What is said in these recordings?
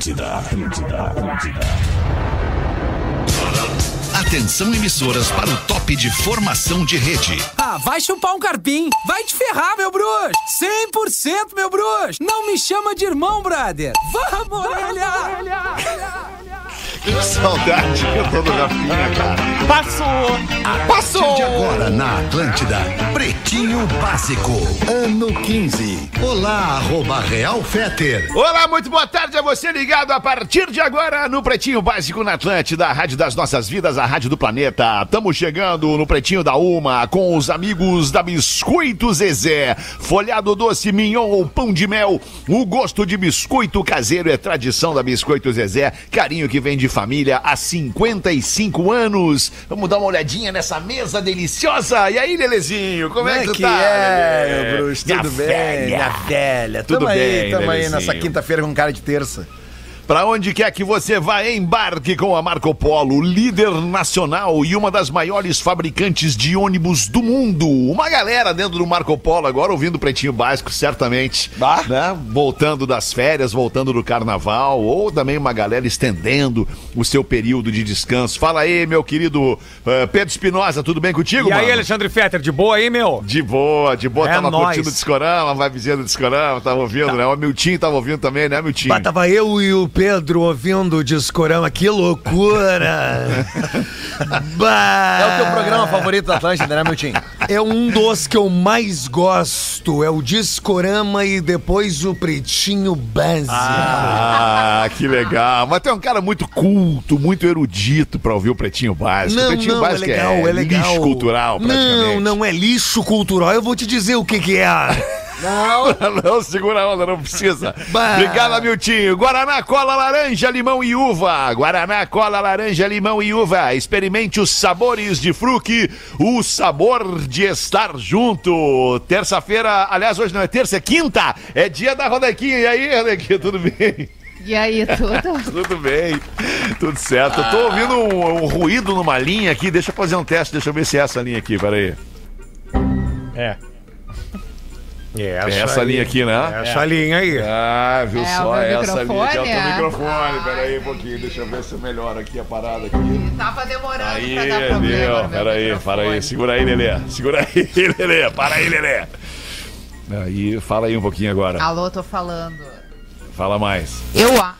Atlântida. Atenção, emissoras, para o top de formação de rede. Ah, vai chupar um carpim. Vai te ferrar, meu bruxo. 100%, meu bruxo. Não me chama de irmão, brother. Vamos, olhar. Que saudade que eu tô do Rafinha, cara. Passou! A partir de agora, na Atlântida, Pretinho Básico, ano 15. Olá, @RealFetter. Olá, muito boa tarde a você ligado a partir de agora no Pretinho Básico na Atlântida, a rádio das nossas vidas, a rádio do planeta. Estamos chegando no Pretinho da Uma com os amigos da Biscoito Zezé. Folhado doce, mignon ou pão de mel, o gosto de biscoito caseiro é tradição da Biscoito Zezé. Carinho que vem de família há 55 anos. Vamos dar uma olhadinha nessa mesa deliciosa. E aí, Lelezinho, como é que tá? É, meu bruxo, tudo bem? Minha velha, tudo bem? Tamo aí nessa quinta-feira com cara de terça. Para onde quer que você vá, embarque com a Marco Polo, líder nacional e uma das maiores fabricantes de ônibus do mundo. Uma galera dentro do Marco Polo agora ouvindo o Pretinho Básico, certamente. Né? Voltando das férias, voltando do carnaval, ou também uma galera estendendo o seu período de descanso. Fala aí, meu querido Pedro Espinosa, tudo bem contigo, mano? E aí, Alexandre Fetter, de boa aí, meu? De boa. É tava nóis. Curtindo o Discorama, vai visitando o Discorama, tava ouvindo, né? O Miltinho tava ouvindo também, né, Miltinho? Tava eu e o Pedro ouvindo o Discorama, que loucura! É o teu programa favorito da Atlântida, né, meu Tim? É um dos que eu mais gosto, é o Discorama e depois o Pretinho Básico. Ah, que legal! Mas tem um cara muito culto, muito erudito pra ouvir o Pretinho Básico. Não, o Pretinho Básico é legal. Lixo cultural, praticamente. Não é lixo cultural, eu vou te dizer o que é... Não, segura a onda, não precisa. Obrigado, Miltinho. Guaraná, cola, laranja, limão e uva. Guaraná, cola, laranja, limão e uva. Experimente os sabores de fruque, o sabor de estar junto. Terça-feira, aliás, hoje não é terça, é quinta. É dia da Rodequinha. E aí, Rodequinha, tudo bem? E aí, tudo? Tudo bem, tudo certo. Eu tô ouvindo um ruído numa linha aqui. Deixa eu fazer um teste, deixa eu ver se é essa linha aqui, peraí. É essa linha aqui, né? Essa linha aí. Ah, viu só, é essa linha aqui. É o teu microfone, peraí um pouquinho, deixa eu ver se melhora aqui a parada aqui. Tava demorando aí, pra dar problema. Peraí, segura aí, Lelê. Aí, fala aí um pouquinho agora. Alô, tô falando. Fala mais.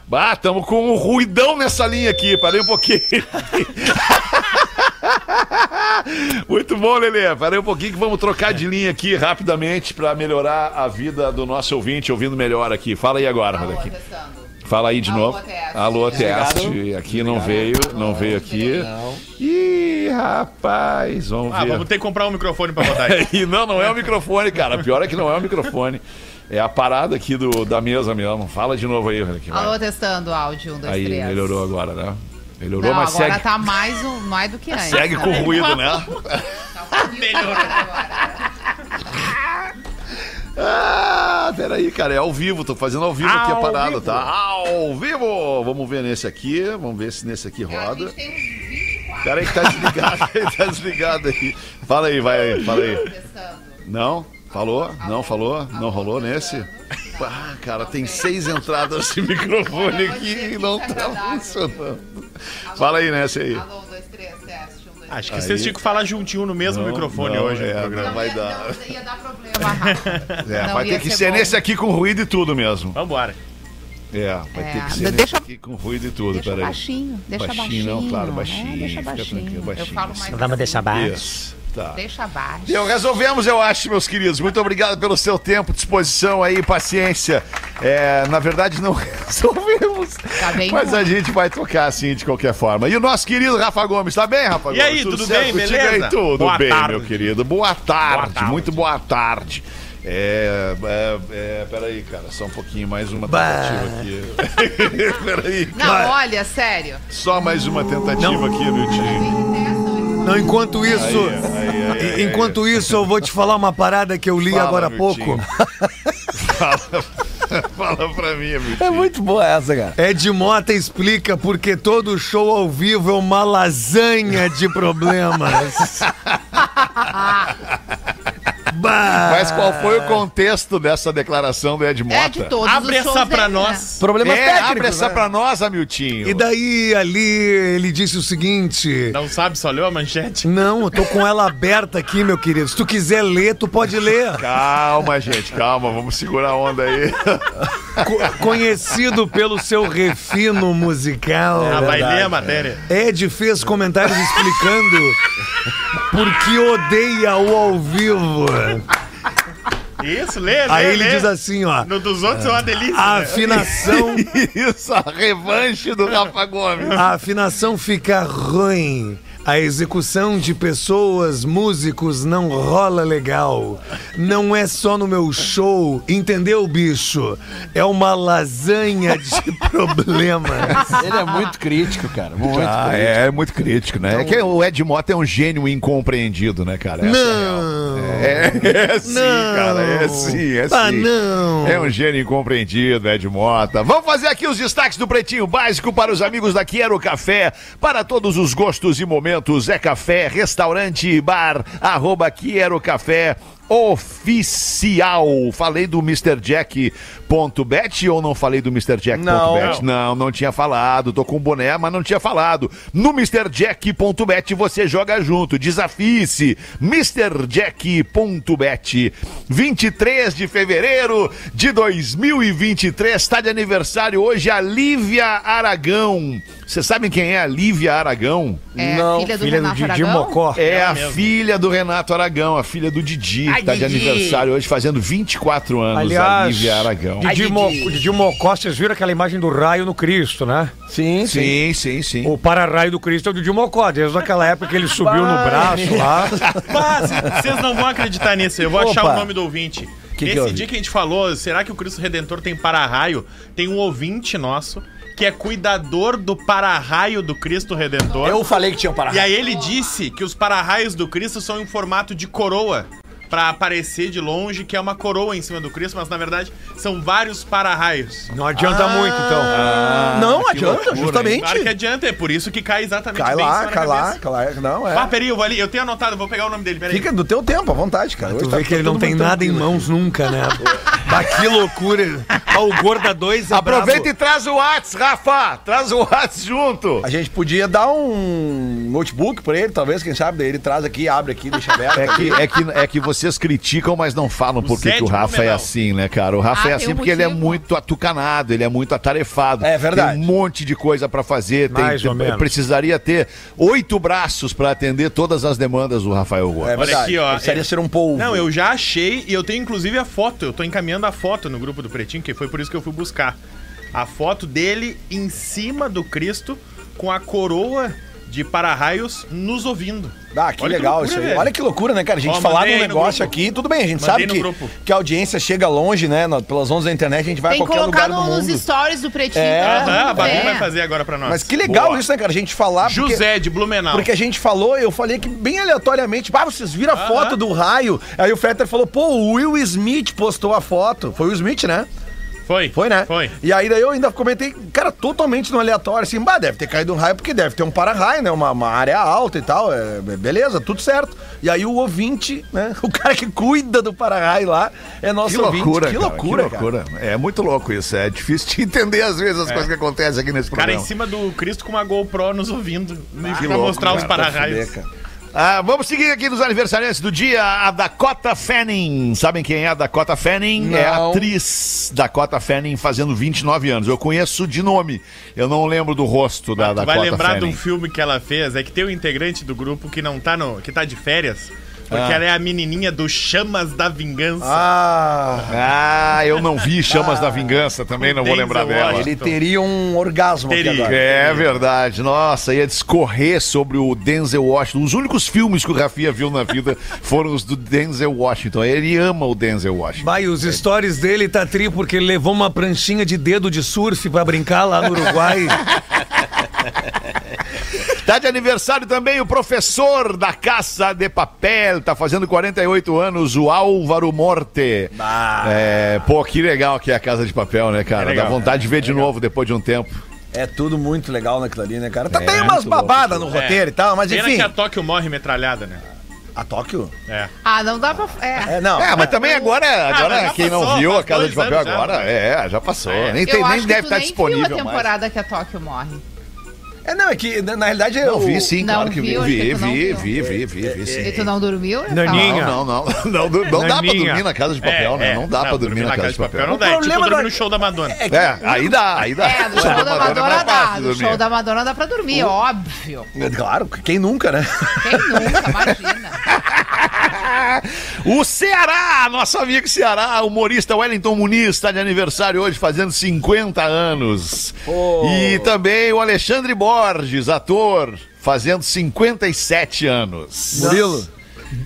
Bah, tamo com um ruidão nessa linha aqui, parei um pouquinho. Muito bom, Lelê. Parei um pouquinho que vamos trocar de linha aqui rapidamente pra melhorar a vida do nosso ouvinte, ouvindo melhor aqui. Fala aí agora, Rodequinha. Fala aí de novo. Alô, teste. Aqui não veio aqui. Ih, rapaz, vamos ver. Vamos ter que comprar um microfone pra botar aí. Não é o microfone, cara. Pior é que não é o microfone. É a parada aqui da mesa mesmo. Fala de novo aí, Rodequinha. Alô, testando o áudio, 1, 2, 3. Aí, melhorou agora, né? Melhorou, mas agora segue... tá mais do que antes. Segue com ruído, né? Melhorou agora. Peraí, cara, é ao vivo, tô fazendo ao vivo aqui a parada, vivo. Tá? Ao vivo! Vamos ver nesse aqui, vamos ver se nesse aqui roda. Peraí que tá desligado aí. Fala aí, fala aí. Não? Falou? Não falou? Não rolou nesse? Ah, cara, tem 6 entradas de microfone aqui e não tá funcionando. Fala aí nessa aí. Alô, 1, 2, 3, teste. 1, 2, 3. Acho que vocês tinham que falar juntinho no mesmo microfone hoje. No programa. Não vai dar. Não ia dar problema rápido. Vai ter que ser nesse aqui com ruído e tudo mesmo. Vambora. Vai ter que ser nesse aqui com ruído e tudo. Deixa baixinho. Deixa baixinho. Não, claro, baixinho. Deixa baixinho. Eu falo mais. Não dá pra deixar baixo. Isso. Tá. Deixa abaixo. Então, resolvemos, eu acho, meus queridos. Muito obrigado pelo seu tempo, disposição aí, paciência. Na verdade, não resolvemos. Tá bem, mas a gente vai tocar assim de qualquer forma. E o nosso querido Rafa Gomes, tá bem, Rafa Gomes? E aí, tudo bem, beleza? Tudo bem, meu querido. Boa tarde, muito boa tarde. Peraí, cara, só um pouquinho, mais uma tentativa aqui. Peraí. Não, cara. Olha, sério. Só mais uma tentativa aqui, meu time. Não, enquanto isso, eu vou te falar uma parada que eu li agora há pouco. Fala pra mim, meu tio. É muito boa essa, cara. Ed Motta explica porque todo show ao vivo é uma lasanha de problemas. Mas qual foi o contexto dessa declaração do Ed Motta? É de todos abre essa pra nós. Problemas técnicos. Abre essa pra nós, Miltinho. E daí, ali, ele disse o seguinte... Não sabe, só leu a manchete? Não, eu tô com ela aberta aqui, meu querido. Se tu quiser ler, tu pode ler. Calma, gente, calma. Vamos segurar a onda aí. Conhecido pelo seu refino musical. Ah, vai ler a matéria. Ed fez comentários explicando porque odeia o ao vivo. Isso, lê, aí lê, ele lê. Diz assim, ó. No dos outros é uma delícia. A afinação... Isso, a revanche do Rafa Gomes. A afinação fica ruim. A execução de pessoas, músicos, não rola legal. Não é só no meu show, entendeu, bicho? É uma lasanha de problemas. Ele é muito crítico, cara. Muito crítico. É muito crítico, né? Então... É que o Ed Motta é um gênio incompreendido, né, cara? Essa não. É sim, cara. É sim, é sim. Ah, não. É um gênio incompreendido, Ed Motta. Vamos fazer aqui os destaques do Pretinho Básico para os amigos da Quero Café, para todos os gostos e momentos. É Café, Restaurante Bar, arroba Quero Café Oficial. Falei do MrJack.bet ou não falei do MrJack.bet? Não tinha falado. Tô com boné, mas não tinha falado. No MrJack.bet você joga junto. Desafie-se. MrJack.bet. 23 de fevereiro de 2023. Tá de aniversário hoje a Lívia Aragão. Vocês sabem quem é a Lívia Aragão? É não. Filha do Didi Mocó. É a filha do Renato Aragão, a filha do Didi. Ai, tá Didi de aniversário hoje, fazendo 24 anos. Aliás, a Lívia Aragão. Didi Mocó, vocês viram aquela imagem do raio no Cristo, né? Sim. O para-raio do Cristo é o Didi Mocó, desde aquela época que ele subiu no braço lá. Mas vocês não vão acreditar nisso, eu vou achar o nome do ouvinte. Esse dia que a gente falou, será que o Cristo Redentor tem para-raio? Tem um ouvinte nosso que é cuidador do para-raio do Cristo Redentor. Eu falei que tinha um para-raio. E aí ele disse que os para-raios do Cristo são em formato de coroa, pra aparecer de longe, que é uma coroa em cima do Cristo, mas na verdade são vários para-raios. Não adianta muito, então. Não adianta, loucura, justamente. Hein? Claro que adianta, é por isso que cai exatamente cai bem lá, cai lá, cai lá, não é. Ah, peraí, eu vou ali, eu tenho anotado, vou pegar o nome dele, peraí. Fica do teu tempo, à vontade, cara. Tu vê que ele não tem nada em mãos nunca, né? Tá, que loucura. O Gorda 2 é aproveita bravo. E traz o Whats, Rafa. Traz o Whats junto. A gente podia dar um notebook pra ele, talvez, quem sabe, daí ele traz aqui, abre aqui, deixa aberto. É que você vocês criticam, mas não falam porque que o Rafa é assim, né, cara? O Rafa é assim porque ele é muito atucanado, ele é muito atarefado. É verdade. Tem um monte de coisa pra fazer. Precisaria ter 8 braços pra atender todas as demandas do Rafael Gomes. Olha aqui, ó. Precisaria ser um polvo. Não, eu já achei e eu tenho inclusive a foto. Eu tô encaminhando a foto no grupo do Pretinho, que foi por isso que eu fui buscar. A foto dele em cima do Cristo com a coroa de para-raios nos ouvindo. Ah, que olha legal que loucura, isso aí. Velho. Olha que loucura, né, cara? A gente falar num negócio aqui, tudo bem, a gente mandei sabe que a audiência chega longe, né? Pelas ondas da internet, a gente vai tem a qualquer lugar do mundo. Tem que nos stories do Pretinho. A Babi vai fazer agora pra nós. Mas que legal isso, né, cara? A gente falar... José de Blumenau. Porque a gente falou, eu falei que bem aleatoriamente, vocês viram a foto do raio? Aí o Fetter falou, o Will Smith postou a foto. Foi o Will Smith, né? Foi, né? Foi. E aí daí eu ainda comentei, cara, totalmente no aleatório, assim, deve ter caído um raio, porque deve ter um para-raio, né? Uma área alta e tal, beleza, tudo certo. E aí o ouvinte, né? O cara que cuida do para-raio lá é nosso ouvinte. Loucura, que loucura, cara. É muito louco isso, é difícil de entender às vezes as coisas que acontecem aqui nesse programa. Cara em cima do Cristo com uma GoPro nos ouvindo, pra louco, mostrar cara, os para-raios. Vamos seguir aqui nos aniversariantes do dia. A Dakota Fanning. Sabem quem é a Dakota Fanning? Não. É a atriz Dakota Fanning, fazendo 29 anos. Eu conheço de nome, eu não lembro do rosto da Dakota Fanning. Vai lembrar de um filme que ela fez. É que tem um integrante do grupo que não tá no, que tá de férias, porque ela é a menininha do Chamas da Vingança. Eu não vi Chamas da Vingança, também não vou lembrar dela. Ele teria um orgasmo aqui agora. É verdade. Nossa, ia discorrer sobre o Denzel Washington. Os únicos filmes que o Rafinha viu na vida foram os do Denzel Washington. Ele ama o Denzel Washington. Vai, os stories dele tá tri, porque ele levou uma pranchinha de dedo de surf pra brincar lá no Uruguai. Tá de aniversário também o professor da Casa de Papel, tá fazendo 48 anos, o Álvaro Morte. Que legal que é a Casa de Papel, né, cara? É legal, dá vontade de ver de novo depois de um tempo. É tudo muito legal naquilo ali, né, cara? Tem umas babadas no roteiro e tal, mas enfim. Pena que a Tóquio morre metralhada, né? A Tóquio? É. Ah, não dá pra... É, não. É, mas também agora quem passou, não viu a Casa de Papel agora, já passou. É. Nem deve estar disponível mais. Eu acho que tu nem viu a temporada mais que a Tóquio morre. É, não, é que na realidade eu... Não, vi sim, não, claro que viu, vi sim. E tu não dormiu? Não dá pra dormir na Casa de Papel, né? Não dá pra dormir na Casa de Papel. Não dá, é tipo dormir no show da Madonna. É, aí dá. É, no show da Madonna dá. No show da Madonna dá pra dormir, óbvio. Claro, quem nunca, né? Quem nunca, imagina. O Ceará, nosso amigo Ceará, humorista Wellington Muniz, está de aniversário hoje, fazendo 50 anos. Oh. E também o Alexandre Borges, ator, fazendo 57 anos. Murilo.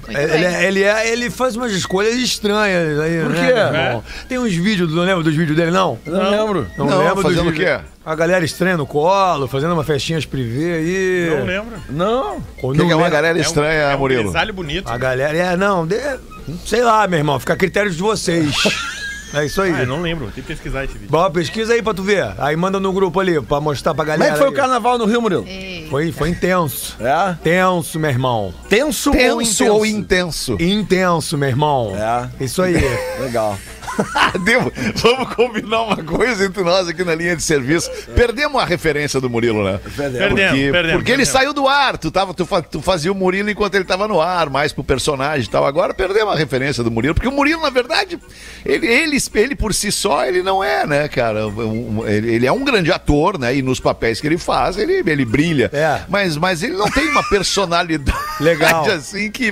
Ele faz umas escolhas estranhas aí. Por quê? Né? É. Tem uns vídeos, não lembro dos vídeos dele, não? Não lembro. Não lembro fazendo o quê? A galera estranha no colo, fazendo uma festinhas privê aí. Não lembro. Não. O que é uma galera estranha, Murilo? Um grisalho bonito. A galera, sei lá, meu irmão, fica a critério de vocês. É isso aí. Ah, eu não lembro, tem que pesquisar esse vídeo. Bom, pesquisa aí pra tu ver. Aí manda no grupo ali, pra mostrar pra galera. Como é que foi o carnaval no Rio, Murilo? Foi intenso. É? Tenso, meu irmão. Tenso ou intenso? Intenso, meu irmão. É. Isso aí. Legal. Vamos combinar uma coisa entre nós aqui na linha de serviço. Perdemos a referência do Murilo, né? Perdemos. Porque ele saiu do ar. Tu fazia o Murilo enquanto ele tava no ar, mais pro personagem e tal. Agora perdemos a referência do Murilo. Porque o Murilo, na verdade, ele por si só, ele não é, né, cara? Ele é um grande ator, né? E nos papéis que ele faz, ele brilha. É. Mas ele não tem uma personalidade legal assim que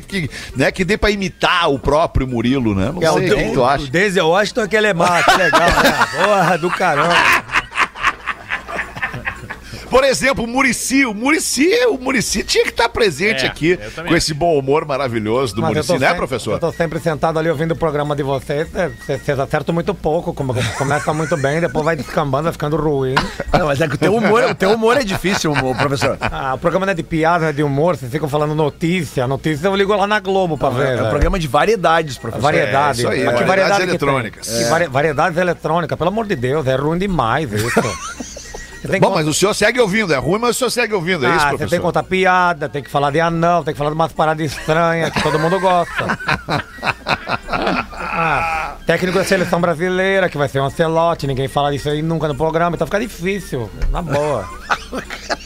dê pra imitar o próprio Murilo, né? Não sei o que tu acha. O Denzel Washington é que ele é massa, que legal, né? Porra do caramba. Por exemplo, o Muricy tinha que estar presente aqui com esse bom humor maravilhoso do Muricy, né, professor? Eu tô sempre sentado ali ouvindo o programa de vocês, vocês acertam muito pouco, começa muito bem, depois vai descambando, vai ficando ruim. Não, mas é que o teu humor é difícil, professor. Ah, o programa não é de piada, é de humor, vocês ficam falando notícia eu ligo lá na Globo pra ver. É um programa de variedades, professor. Variedades. Isso aí, variedades eletrônicas. Variedades eletrônicas, pelo amor de Deus, é ruim demais isso. Mas o senhor segue ouvindo, é ruim, mas o senhor segue ouvindo, é isso, professor? Você tem que contar piada, tem que falar de anão, tem que falar de umas paradas estranhas que todo mundo gosta. Técnico da seleção brasileira, que vai ser um Ancelotti, ninguém fala disso aí nunca no programa, então fica difícil, na boa.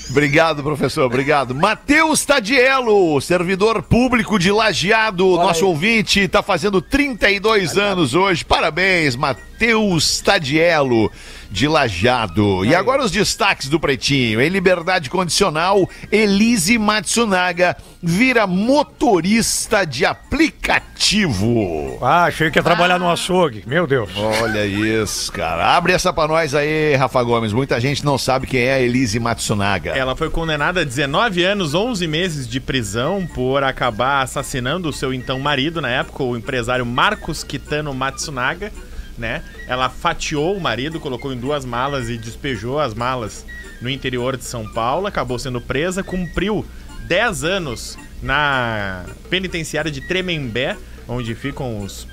Obrigado, professor, obrigado. Matheus Tadielo, servidor público de Lajeado, nosso ouvinte, está fazendo 32 anos hoje. Parabéns, Matheus Tadielo, de Lajeado. E agora os destaques do Pretinho. Em liberdade condicional, Elize Matsunaga vira motorista de aplicativo. Ah, achei que ia trabalhar no açougue, meu Deus. Olha isso, cara. Abre essa pra nós aí, Rafa Gomes. Muita gente não sabe quem é a Elize Matsunaga. Ela foi condenada a 19 anos, 11 meses de prisão por acabar assassinando o seu então marido, na época, o empresário Marcos Kitano Matsunaga, né? Ela fatiou o marido, colocou em 2 malas e despejou as malas no interior de São Paulo. Acabou sendo presa, cumpriu 10 anos na penitenciária de Tremembé, onde ficam os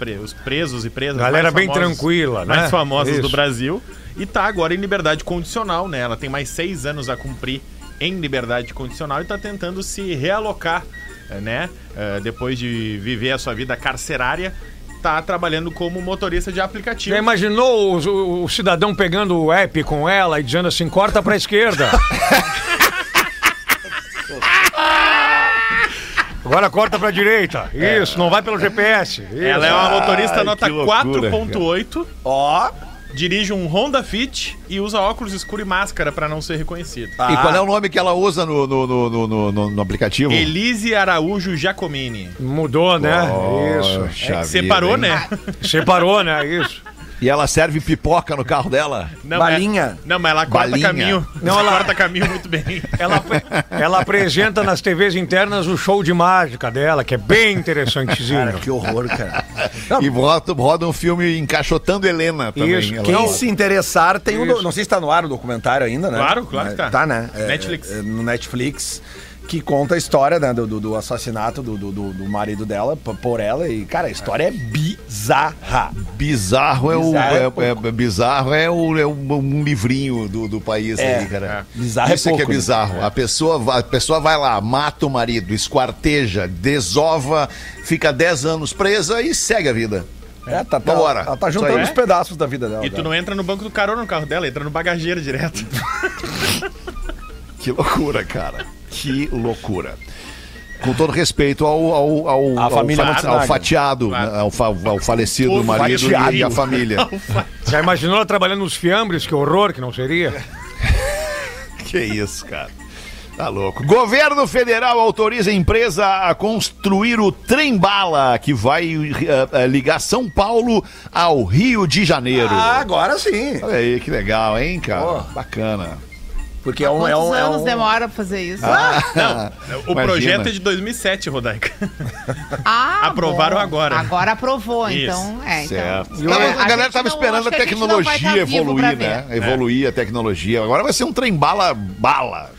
presos e presas. Galera mais famosos, bem tranquila, né? Mais famosas do Brasil. E tá agora em liberdade condicional, né? Ela tem mais 6 anos a cumprir em liberdade condicional e tá tentando se realocar, né? Depois de viver a sua vida carcerária, tá trabalhando como motorista de aplicativo. Já imaginou o cidadão pegando o app com ela e dizendo assim, corta pra esquerda. Agora corta pra direita. Isso, não vai pelo GPS. Isso. Ela é uma motorista nota 4.8. Ó. Dirige um Honda Fit e usa óculos escuro e máscara pra não ser reconhecida. E qual é o nome que ela usa no aplicativo? Elize Araújo Giacomini. Mudou, né? Oh, isso. Separou, né? Separou, né? Isso. E ela serve pipoca no carro dela? Não, balinha? Não, mas ela corta caminho. Não, ela corta caminho muito bem. Ela apresenta nas TVs internas o show de mágica dela, que é bem interessantezinho. Cara, que horror, cara. E roda um filme encaixotando Helena também. Isso, quem se interessar tem um... Não sei se tá no ar o documentário ainda, né? Claro que tá. Tá, né? Netflix. No Netflix. que conta a história, né, do assassinato do marido dela por ela. E, cara, a história é bizarra. Bizarro é um livrinho do país aí, cara. Bizarro isso é pouco, que é bizarro. Né? A pessoa vai lá, mata o marido, esquarteja, desova, fica 10 anos presa e segue a vida. É, ela tá juntando os pedaços da vida dela. E tu não entra no banco do carona no carro dela, entra no bagageiro direto. Que loucura, cara. Que loucura. Com todo respeito ao fatiado, claro. ao falecido o marido fatiado. E à família. Já imaginou ela trabalhando nos fiambres? Que horror que não seria. Que isso, cara. Tá louco. Governo federal autoriza a empresa a construir o trem-bala que vai ligar São Paulo ao Rio de Janeiro. Ah, agora sim. Olha aí, que legal, hein, cara? Oh. Bacana. Porque quantos anos demora pra fazer isso? Não, o projeto é de 2007, Rodaica. Aprovaram bom. Agora. Agora aprovou, isso. Então, a galera tava esperando a tecnologia evoluir, né? Evoluir a tecnologia. Agora vai ser um trem bala.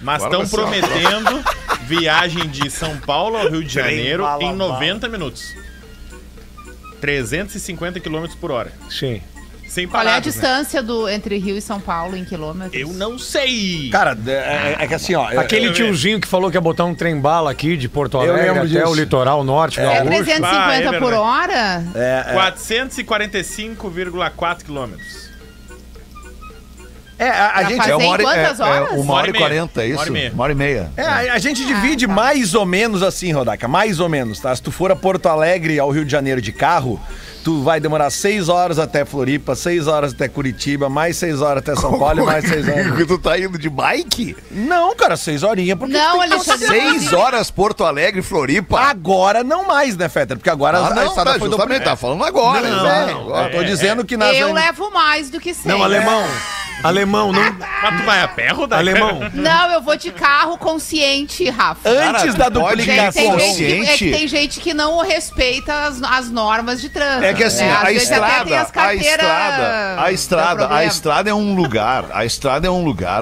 Mas estão prometendo viagem de São Paulo ao Rio de Janeiro em 90 minutos. 350 km por hora. Sim. Qual é a distância entre Rio e São Paulo em quilômetros? Eu não sei. Cara, é que assim, ó... Aquele tiozinho que falou que ia botar um trem-bala aqui de Porto Alegre até o litoral norte. É 350 por hora? 445,4 quilômetros. A gente... Quantas horas? 1h40, é isso? 1h30. A gente divide mais ou menos assim, Rodaica, mais ou menos, tá? Se tu for a Porto Alegre ao Rio de Janeiro de carro... Tu vai demorar 6 horas até Floripa, 6 horas até Curitiba, mais 6 horas até São Paulo e mais 6 horas. Tu tá indo de bike? Não, cara, 6 horinhas. Porque não, Alexandre. 6 horas Porto Alegre, Floripa. Agora não mais, né, Fetter? Porque agora a estrada foi dobrada. Tá falando agora, né? Tô dizendo que na... Eu levo mais do que 6. Não, alemão. Alemão, não. Mas tu vai a pé, Rodaica? Alemão. Não, eu vou de carro consciente, Rafa. Antes da duplicação. Consciente? É que tem gente que não respeita as normas de trânsito. É que assim, a estrada é um lugar,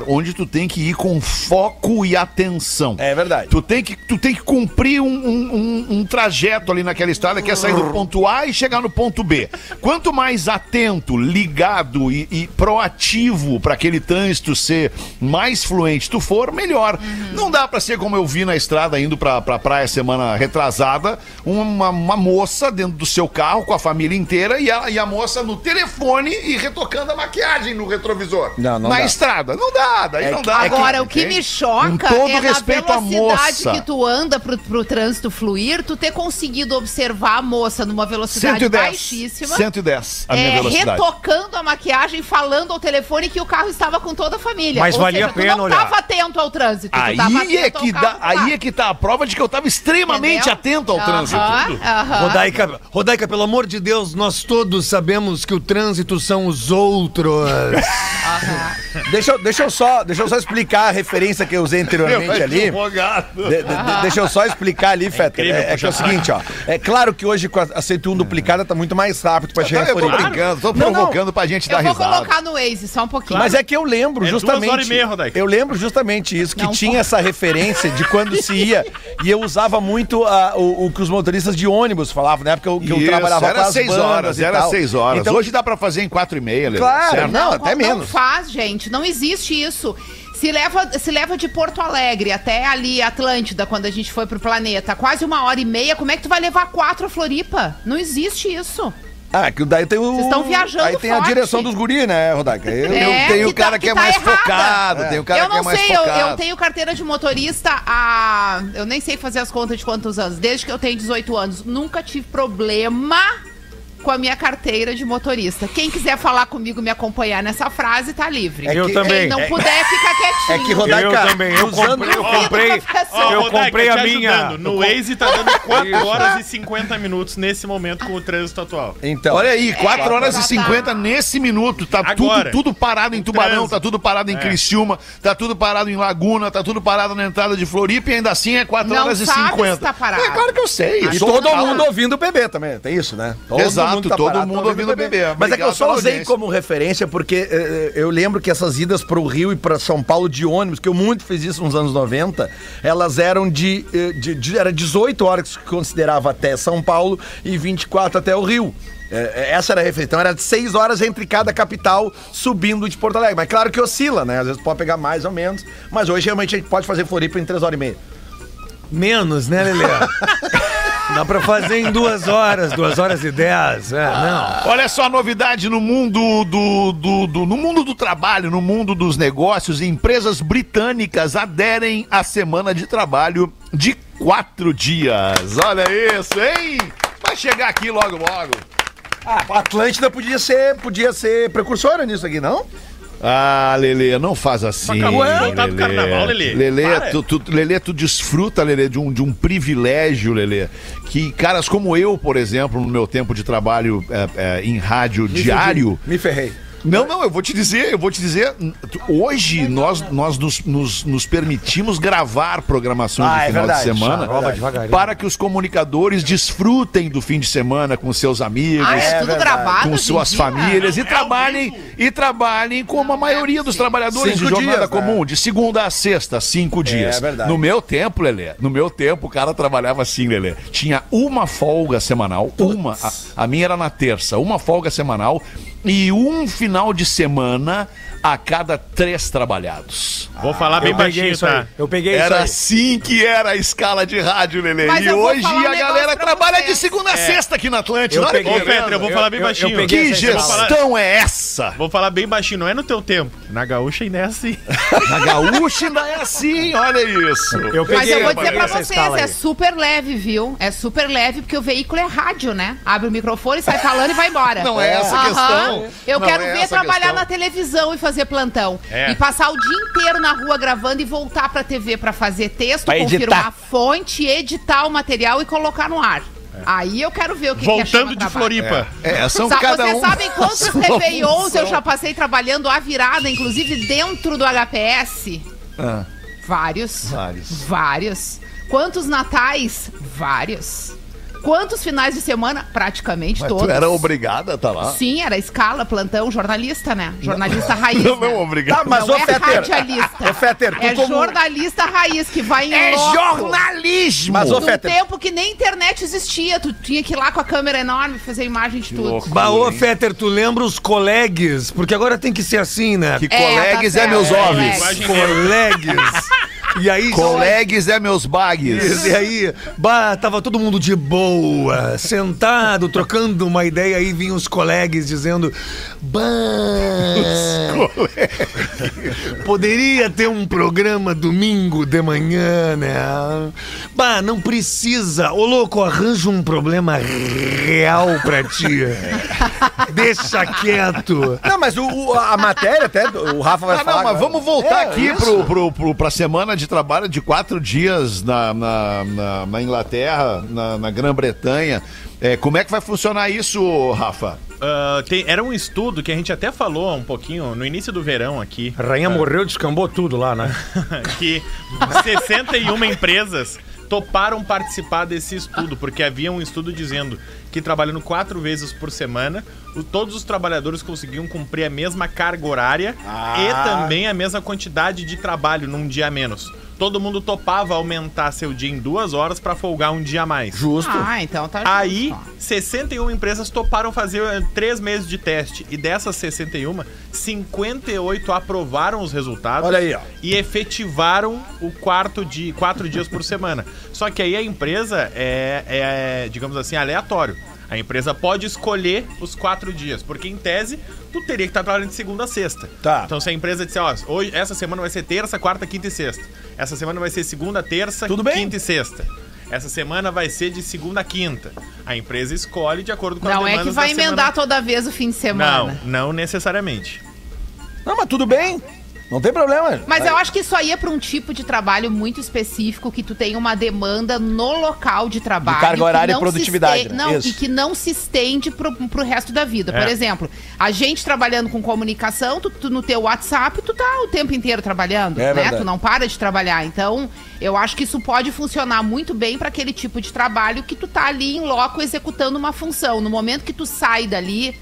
onde tu tem que ir com foco e atenção. É verdade. Tu tem que cumprir um trajeto ali naquela estrada, que é sair do ponto A e chegar no ponto B. Quanto mais atento, ligado e proativo para aquele trânsito ser mais fluente tu for, melhor. Não dá pra ser como eu vi na estrada indo pra praia semana retrasada, uma moça dentro do seu carro com a família inteira e a moça no telefone e retocando a maquiagem no retrovisor. Não dá. Estrada. Não dá, daí não dá. Agora, o que me choca é na velocidade que tu anda pro trânsito fluir, tu ter conseguido observar a moça numa velocidade 110, baixíssima. 110, a minha velocidade. Retocando a maquiagem, falando ao telefone que o carro estava com toda a família. Mas ou valia seja, a pena não olhar. Não estava atento ao trânsito. Aí é que tá a prova de que eu estava extremamente atento ao trânsito. Rodaica, pelo amor de Deus, nós todos sabemos que o trânsito são os outros. Deixa eu só explicar a referência que eu usei anteriormente ali. Deixa eu só explicar ali, Fetter. É o seguinte, ó. É claro que hoje com a 101 duplicada tá muito mais rápido pra chegar em Floripa. Tô brincando, tô provocando pra gente dar risada. Eu vou colocar no Waze só um pouquinho. Mas é que eu lembro justamente... 2h30, Rodaica. Eu lembro justamente isso, que tinha essa referência de quando se ia, e eu usava muito o que os motoristas de ônibus falavam, né? Porque eu trabalhava com as bandas era 6 horas. Então, hoje dá pra fazer em 4h30. Lelê. Claro, não, até menos. Não faz, gente. Não existe isso. Se leva de Porto Alegre até ali, Atlântida, quando a gente foi pro planeta, quase 1h30. Como é que tu vai levar 4 a Floripa? Não existe isso. Que daí tem o... Vocês estão viajando aí tem forte. A direção dos guris, né, Rodaica? Tem o cara que é mais focado, tem o cara que é mais focado. Eu não sei, eu tenho carteira de motorista há... Eu nem sei fazer as contas de quantos anos. Desde que eu tenho 18 anos. Nunca tive problema com a minha carteira de motorista. Quem quiser falar comigo, me acompanhar nessa frase, tá livre. Eu também. Quem não puder, fica quietinho. Rodaica, eu também. Eu comprei a minha. No Waze tá dando 4 horas e 50 minutos nesse momento com o trânsito atual. Então, olha aí, 4 horas e 50 nesse minuto. Tá agora, tudo parado em Tubarão, trânsito. Tá tudo parado em Criciúma, tá tudo parado em Laguna, tá tudo parado na entrada de Floripa e ainda assim é 4 horas e 50. Tá parado. É claro que eu sei. E todo mundo ouvindo o bebê também. Tem isso, né? Exato. mundo tá parado, todo mundo ouvindo bebê. Mas obrigado, é que eu só usei como referência porque eu lembro que essas idas pro Rio e pra São Paulo de ônibus, que eu muito fiz isso nos anos 90, elas eram de era 18 horas que considerava até São Paulo e 24 até o Rio. Essa era a refeição, era de 6 horas entre cada capital subindo de Porto Alegre. Mas claro que oscila, né? Às vezes pode pegar mais ou menos. Mas hoje realmente a gente pode fazer Floripa em 3 horas e meia. Menos, né, Lelê? Dá pra fazer em 2 horas e 10. É, não. Olha só a novidade no mundo no mundo do trabalho, no mundo dos negócios. Empresas britânicas aderem à semana de trabalho de 4 dias. Olha isso, hein? Vai chegar aqui logo, logo. A Atlântida podia ser precursora nisso aqui, não? Ah, Lelê, não faz assim. Acabou de voltar do carnaval, Lelê. Lelê, tu desfruta, Lelê, de um privilégio, Lelê. Que caras como eu, por exemplo, no meu tempo de trabalho em rádio diário. Me ferrei. Não, eu vou te dizer, hoje nós nos permitimos gravar programações de final de semana para que os comunicadores desfrutem do fim de semana com seus amigos, com suas famílias e trabalhem como a maioria dos trabalhadores de jornada comum, de segunda a sexta, 5 dias. No meu tempo, Lelê, o cara trabalhava assim, Lelê, tinha uma folga semanal, a minha era na terça, uma folga semanal, e um final de semana a cada 3 trabalhados. Vou falar bem baixinho, tá? Eu peguei isso aí. Era assim que era a escala de rádio, Lelê. Mas e hoje a galera trabalha de segunda a sexta aqui na Atlântida. Ô, Fetter, eu vou falar bem baixinho. Que gestão é essa? Vou falar bem baixinho, não é no teu tempo. Na gaúcha ainda é assim. Na gaúcha ainda é assim, olha isso. Mas eu vou dizer pra vocês, é super leve, viu? É super leve, porque o veículo é rádio, né? Abre o microfone, sai falando e vai embora. Não é essa a questão. Eu quero ver trabalhar na televisão e fazer plantão. E passar o dia inteiro na rua gravando e voltar pra TV pra fazer texto, pra confirmar a fonte, editar o material e colocar no ar. Aí eu quero ver o que é voltando de Floripa. São cada um. Vocês sabem quantos réveillons eu já passei trabalhando à virada, inclusive dentro do HPS? Vários. Quantos natais? Vários. Quantos finais de semana? Praticamente mas todos. Tu era obrigada, tá lá? Sim, era escala, plantão, jornalista, né? Jornalista raiz. Não, né? Não, obrigada. Tá, mas não é Fetter, radialista. Ô, Fetter, é como... jornalista raiz, que vai em loco. É jornalismo. Mas, ô, Fetter... Num tempo que nem internet existia, tu tinha que ir lá com a câmera enorme fazer imagem de tudo. Ô, Fetter, tu lembra os colegues? Porque agora tem que ser assim, né? Que colegues tá meus ovos. Colegues. E aí, colegues meus bagues. E aí, tava todo mundo de boa, sentado, trocando uma ideia, aí vinham os colegues dizendo: poderia ter um programa domingo de manhã, né? Bah, não precisa. Ô louco, arranja um problema real pra ti. Deixa quieto. Não, mas a matéria até, o Rafa vai falar. Não, mas vamos voltar aqui pra semana de trabalho de 4 dias na Inglaterra, na Grã-Bretanha. Como é que vai funcionar isso, Rafa? Era um estudo que a gente até falou um pouquinho no início do verão aqui. A rainha morreu, descambou tudo lá, né? Que 61 empresas toparam participar desse estudo, porque havia um estudo dizendo que trabalhando 4 vezes por semana, todos os trabalhadores conseguiam cumprir a mesma carga horária e também a mesma quantidade de trabalho num dia a menos. Todo mundo topava aumentar seu dia em 2 horas pra folgar um dia a mais. Justo. Ah, então tá justo. Aí, 61 empresas toparam fazer 3 meses de teste. E dessas 61, 58 aprovaram os resultados. Olha aí, ó. E efetivaram o 4 dias por semana. Só que aí a empresa é digamos assim, aleatório. A empresa pode escolher os 4 dias, porque em tese, tu teria que estar trabalhando de segunda a sexta. Tá. Então se a empresa disser, ó, hoje, essa semana vai ser terça, quarta, quinta e sexta. Essa semana vai ser segunda, terça, quinta e sexta. Essa semana vai ser de segunda a quinta. A empresa escolhe de acordo com as demandas da semana. Não é que vai emendar toda vez o fim de semana. Não necessariamente. Não, mas tudo bem. Não tem problema. Mas eu acho que isso aí é para um tipo de trabalho muito específico, que tu tem uma demanda no local de trabalho. De carga horária e produtividade. Não, e que não se estende pro resto da vida. É. Por exemplo, a gente trabalhando com comunicação, tu no teu WhatsApp, tu tá o tempo inteiro trabalhando, é, né? Verdade. Tu não para de trabalhar. Então, eu acho que isso pode funcionar muito bem para aquele tipo de trabalho que tu tá ali em loco executando uma função. No momento que tu sai dali,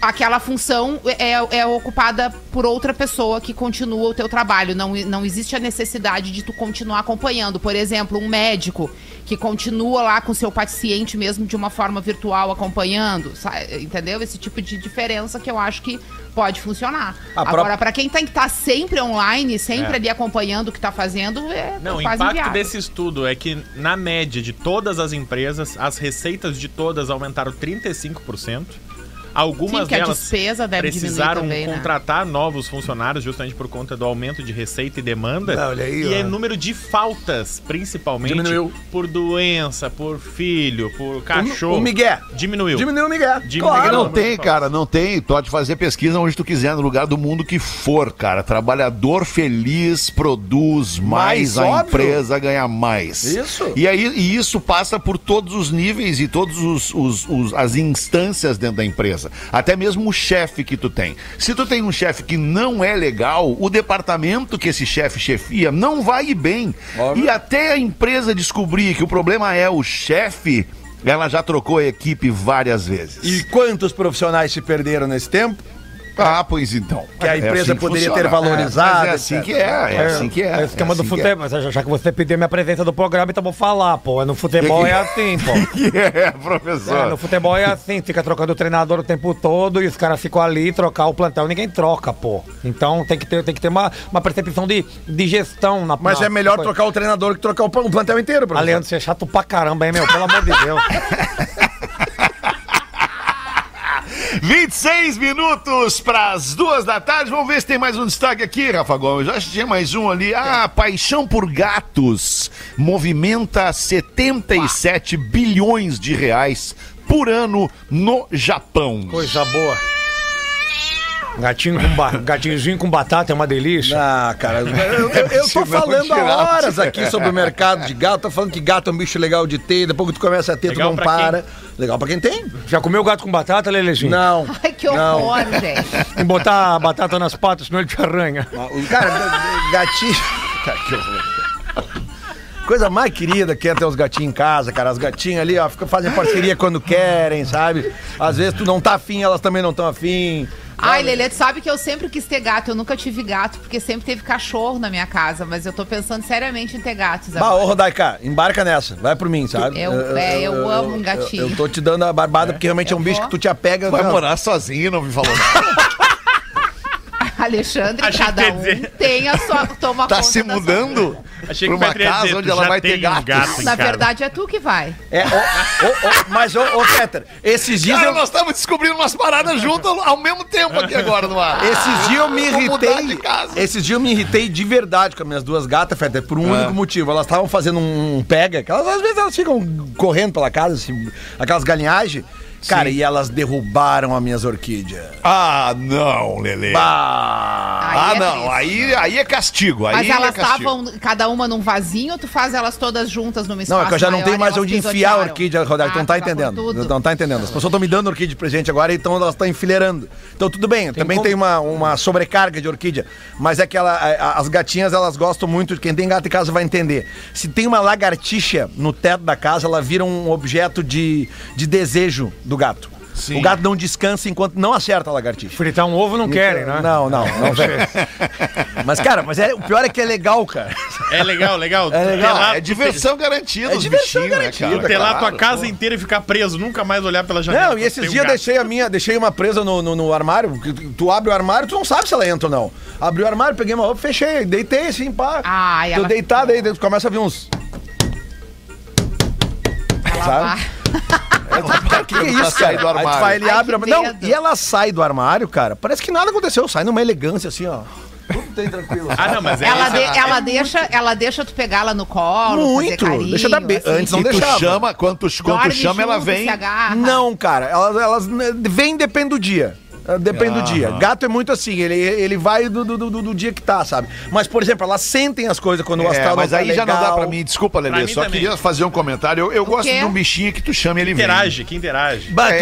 aquela função é ocupada por outra pessoa que continua o teu trabalho. Não existe a necessidade de tu continuar acompanhando. Por exemplo, um médico que continua lá com seu paciente mesmo de uma forma virtual acompanhando, sabe? Entendeu? Esse tipo de diferença que eu acho que pode funcionar. Agora, para quem tem que estar sempre online, sempre ali acompanhando o que está fazendo, não, o impacto inviável desse estudo é que, na média de todas as empresas, as receitas de todas aumentaram 35%. Algumas delas precisaram contratar novos funcionários justamente por conta do aumento de receita e demanda. Não, olha aí, e o número de faltas, principalmente, diminuiu. Por doença, por filho, por cachorro. O Miguel. Diminuiu o Miguel. Claro, não tem, cara, não tem. Pode fazer pesquisa onde tu quiser, no lugar do mundo que for, cara. Trabalhador feliz produz mais, a óbvio. Empresa ganha mais. Isso. E aí e isso passa por todos os níveis e todas as instâncias dentro da empresa. Até mesmo o chefe que tu tem. Se tu tem um chefe que não é legal, o departamento que esse chefe chefia não vai ir bem. Óbvio. E até a empresa descobrir que o problema é o chefe, ela já trocou a equipe várias vezes. E quantos profissionais se perderam nesse tempo? Ah, pois então. Que a empresa assim poderia ter valorizado. É assim que é assim que é. É o esquema do futebol. Mas já que você pediu minha presença do programa, então vou falar, pô. No futebol é assim, pô. É, professor. No futebol é assim, fica trocando o treinador o tempo todo e os caras ficam ali, trocar o plantel, ninguém troca, pô. Então tem que ter uma percepção de gestão na Mas é melhor trocar o treinador que trocar o plantel inteiro, professor. Leandro, você é chato pra caramba, hein, meu? Pelo amor de Deus. 26 minutos para as 2 da tarde. Vamos ver se tem mais um destaque aqui, Rafa Gomes. Já tinha mais um ali. Ah, paixão por gatos movimenta 77 bilhões de reais por ano no Japão. Coisa boa. Gatinhozinho com batata é uma delícia. Ah, cara, eu tô falando há horas aqui sobre o mercado de gato. Tô falando que gato é um bicho legal de ter. Depois que tu começa a ter, legal tu não para. Quem? Legal pra quem tem. Já comeu gato com batata, Lelezinho? Não. Ai, que horror, gente. Tem botar a batata nas patas, senão ele te arranha. Cara, gatinho... Cara, que horror. Coisa mais querida que é ter os gatinhos em casa, cara. As gatinhas ali, ó, fazem parceria quando querem, sabe? Às vezes tu não tá afim, elas também não tão afim. Ai, Lelê, tu sabe que eu sempre quis ter gato. Eu nunca tive gato, porque sempre teve cachorro na minha casa. Mas eu tô pensando seriamente em ter gatos agora. Ô, Rodaica, embarca nessa. Vai por mim, sabe? Eu amo um gatinho. Eu tô te dando a barbada, porque realmente é um bicho que tu te apega. Vai morar sozinho, não me falou nada. Alexandre, achei cada um tem a sua... Toma tá conta se mudando pra uma casa onde ela vai ter gatos. Na verdade, é tu que vai. Mas, Fetter, esses dias... Cara, nós estamos descobrindo umas paradas juntas ao mesmo tempo aqui agora no ar. Esses dias eu me irritei... Esses dias eu me irritei de verdade com as minhas 2 gatas, Fetter, por um único motivo. Elas estavam fazendo um pega, que elas, às vezes elas ficam correndo pela casa, assim, aquelas galinhagens. Cara, sim. E elas derrubaram as minhas orquídeas. Ah, não, Lelê. Ah, não. Aí é castigo. Mas elas estavam, cada uma num vasinho, ou tu faz elas todas juntas numa espaço? Não, é que eu já não tenho mais onde enfiar a orquídea, Rodequinha. Não tá entendendo. Não tá entendendo. As pessoas estão me dando orquídea de presente agora, então elas estão enfileirando. Então, tudo bem. Também tem uma sobrecarga de orquídea. Mas é que as gatinhas, elas gostam muito. Quem tem gato em casa vai entender. Se tem uma lagartixa no teto da casa, ela vira um objeto de desejo do gato. Sim. O gato não descansa enquanto não acerta a lagartixa. Fritar um ovo não querem, né? Não querem. Mas, cara, o pior é que é legal, cara. É legal, legal. É legal. É diversão garantida. É diversão garantida. Ter lá a tua casa inteira e ficar preso, nunca mais olhar pela janela. Não, e esses dias deixei uma presa no armário. Tu abre o armário, tu não sabe se ela entra ou não. Abri o armário, peguei uma roupa, fechei, deitei assim, pá. Tô deitado aí, tu começa a vir uns... Sabe? O que é isso, cara? Do armário. Vai, ele abre, não, e ela sai do armário, cara. Parece que nada aconteceu. Sai numa elegância assim, ó. Tudo tem tranquilo. Não, mas ela deixa tu pegar ela no colo. Muito. Carinho, deixa dar beijo. Assim. Antes não deixava. Quando tu chama, ela vem. Não, cara. Elas vêm depende do dia. Depende do dia. Gato é muito assim, ele vai do dia que tá, sabe? Mas, por exemplo, elas sentem as coisas quando o astral não tá legal. Mas aí já não dá pra mim, desculpa, Lelê, só queria fazer um comentário. Eu gosto de um bichinho que tu chama e ele vem. Que interage. Mas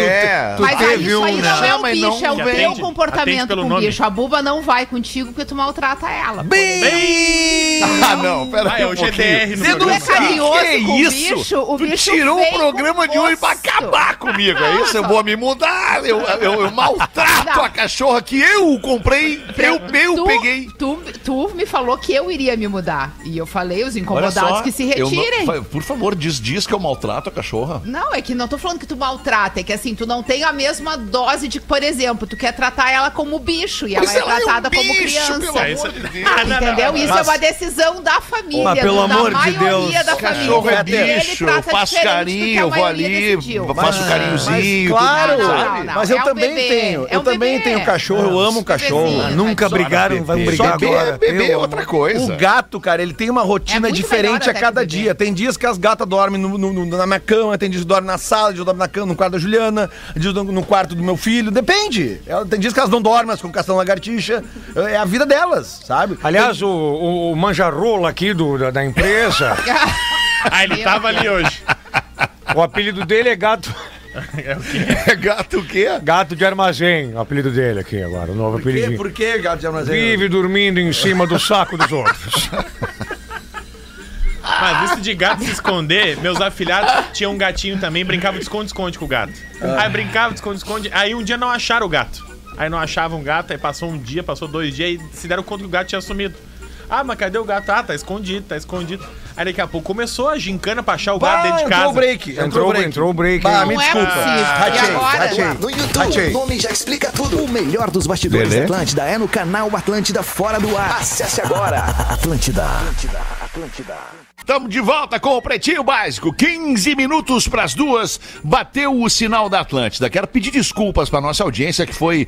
teve um, né? Chama e não vem. É o teu comportamento com o bicho. A buba não vai contigo porque tu maltrata ela. Bem! Ah, não, pera aí. É o GDR no programa. Que é isso? O bicho tirou o programa de hoje pra acabar comigo, é isso? Eu vou me mudar, eu maltrato a cachorra que eu comprei, eu peguei. Tu me falou que eu iria me mudar. E eu falei, os incomodados só, que se retirem. Não, por favor, diz que eu maltrato a cachorra. Não, é que não tô falando que tu maltrata, é que assim, tu não tem a mesma dose de, por exemplo, tu quer tratar ela como bicho e ela é tratada como criança. Pelo amor de Deus. Entendeu? Isso é uma decisão da família. Mas pelo amor de Deus, cachorro é bicho, eu faço carinho, eu vou ali, faço carinhozinho. Claro, mas eu também tenho. Eu também tenho cachorro, eu amo cachorro. Nunca brigaram, vão brigar agora. Bebê é outra coisa. O gato, cara, ele tem uma rotina diferente a cada dia. Tem dias que as gatas dormem na minha cama, tem dias que dormem na sala, eu dormo na cama, no quarto da Juliana, dias no quarto do meu filho, depende. Tem dias que elas não dormem, elas com cação lagartixa. É a vida delas, sabe? Aliás, o manjarola aqui da empresa... Ah, ele tava ali hoje. O apelido dele é Gato... É o quê? É gato o quê? Gato de armazém, o apelido dele aqui agora, o novo apelidinho. Por que gato de armazém? Vive dormindo em cima do saco dos outros. Mas isso de gato se esconder, meus afilhados tinham um gatinho também, brincava de esconde-esconde com o gato. Aí brincava de esconde-esconde, aí um dia não acharam o gato. Aí não achavam o gato, aí passou um dia, passou 2 dias, e se deram conta que o gato tinha sumido. Ah, mas cadê o gato? Ah, tá escondido, tá escondido. Aí daqui a pouco começou a gincana pra achar o gato dentro de casa. Entrou o break. Ah, me desculpa. Agora, no YouTube, o nome já explica tudo. O melhor dos bastidores da Atlântida é no canal Atlântida Fora do Ar. Acesse agora. Atlântida. Estamos de volta com o Pretinho Básico. 15 minutos pras 2, bateu o sinal da Atlântida. Quero pedir desculpas pra nossa audiência que foi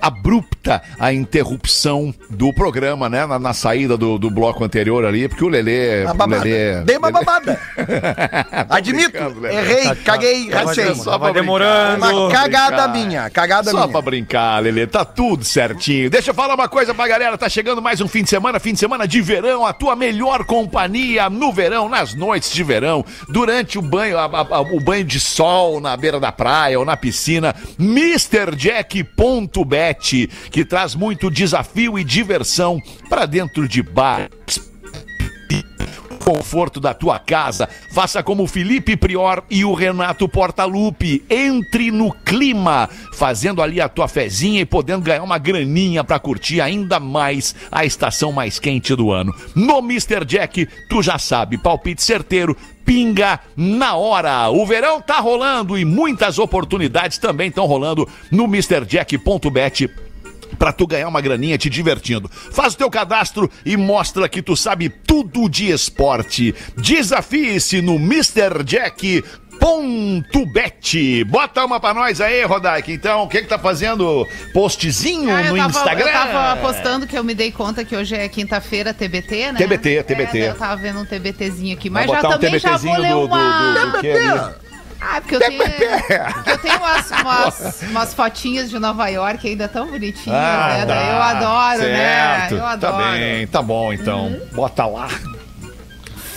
abrupta a interrupção do programa, né? Na saída do bloco anterior ali, porque o Lelê... Dei uma babada. Admito, errei, caguei, racei. Vai demorando. Uma cagada minha, Só pra brincar, Lelê, tá tudo certinho. Deixa eu falar uma coisa pra galera, tá chegando mais um fim de semana de verão, a tua melhor companhia no verão, nas noites de verão, durante o banho, o banho de sol na beira da praia ou na piscina, MrJack.bet, que traz muito desafio e diversão para dentro de bar, conforto da tua casa. Faça como o Felipe Prior e o Renato Portaluppi. Entre no clima, fazendo ali a tua fezinha e podendo ganhar uma graninha pra curtir ainda mais a estação mais quente do ano. No Mr. Jack, tu já sabe, palpite certeiro, pinga na hora. O verão tá rolando e muitas oportunidades também estão rolando no MrJack.bet. Pra tu ganhar uma graninha te divertindo. Faz o teu cadastro e mostra que tu sabe tudo de esporte. Desafie-se no MrJack.bet. Bota uma pra nós aí, Rodak. Então, o que tá fazendo? Postzinho no Instagram? Eu tava postando que eu me dei conta que hoje é quinta-feira, TBT, né? TBT. Eu tava vendo um TBTzinho aqui, mas já vou ler uma... Ah, porque eu tenho umas fotinhas de Nova York ainda tão bonitinhas, né? Tá, eu adoro, certo, né? Eu adoro. Tá bem, tá bom, então. Bota lá.